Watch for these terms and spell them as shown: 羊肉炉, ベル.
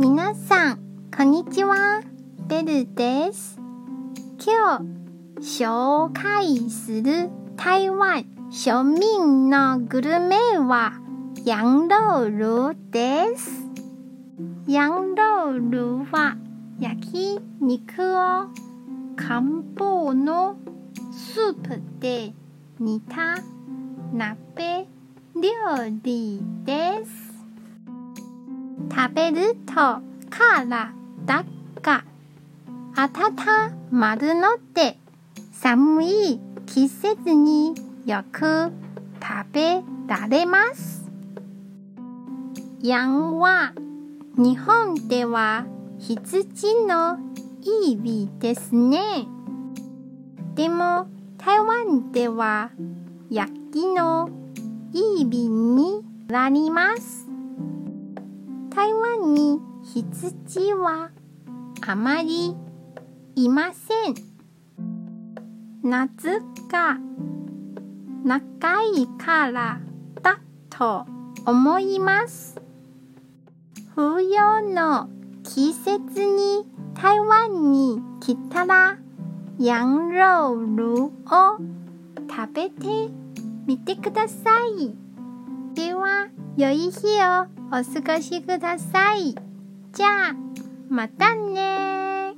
皆さんこんにちは、ベルです。今日紹介する台湾庶民のグルメは羊肉炉です。羊肉炉は焼き肉を漢方のスープで煮た鍋料理です。食べると体が温まるので、寒い季節によく食べられます。羊は日本では羊の意味ですね。でも台湾では焼きの意味になります。台湾に羊はあまりいません。夏が長いからだと思います。冬の季節に台湾に来たら羊肉炉を食べてみてください。では、良い日をお過ごしください。じゃあ、またね。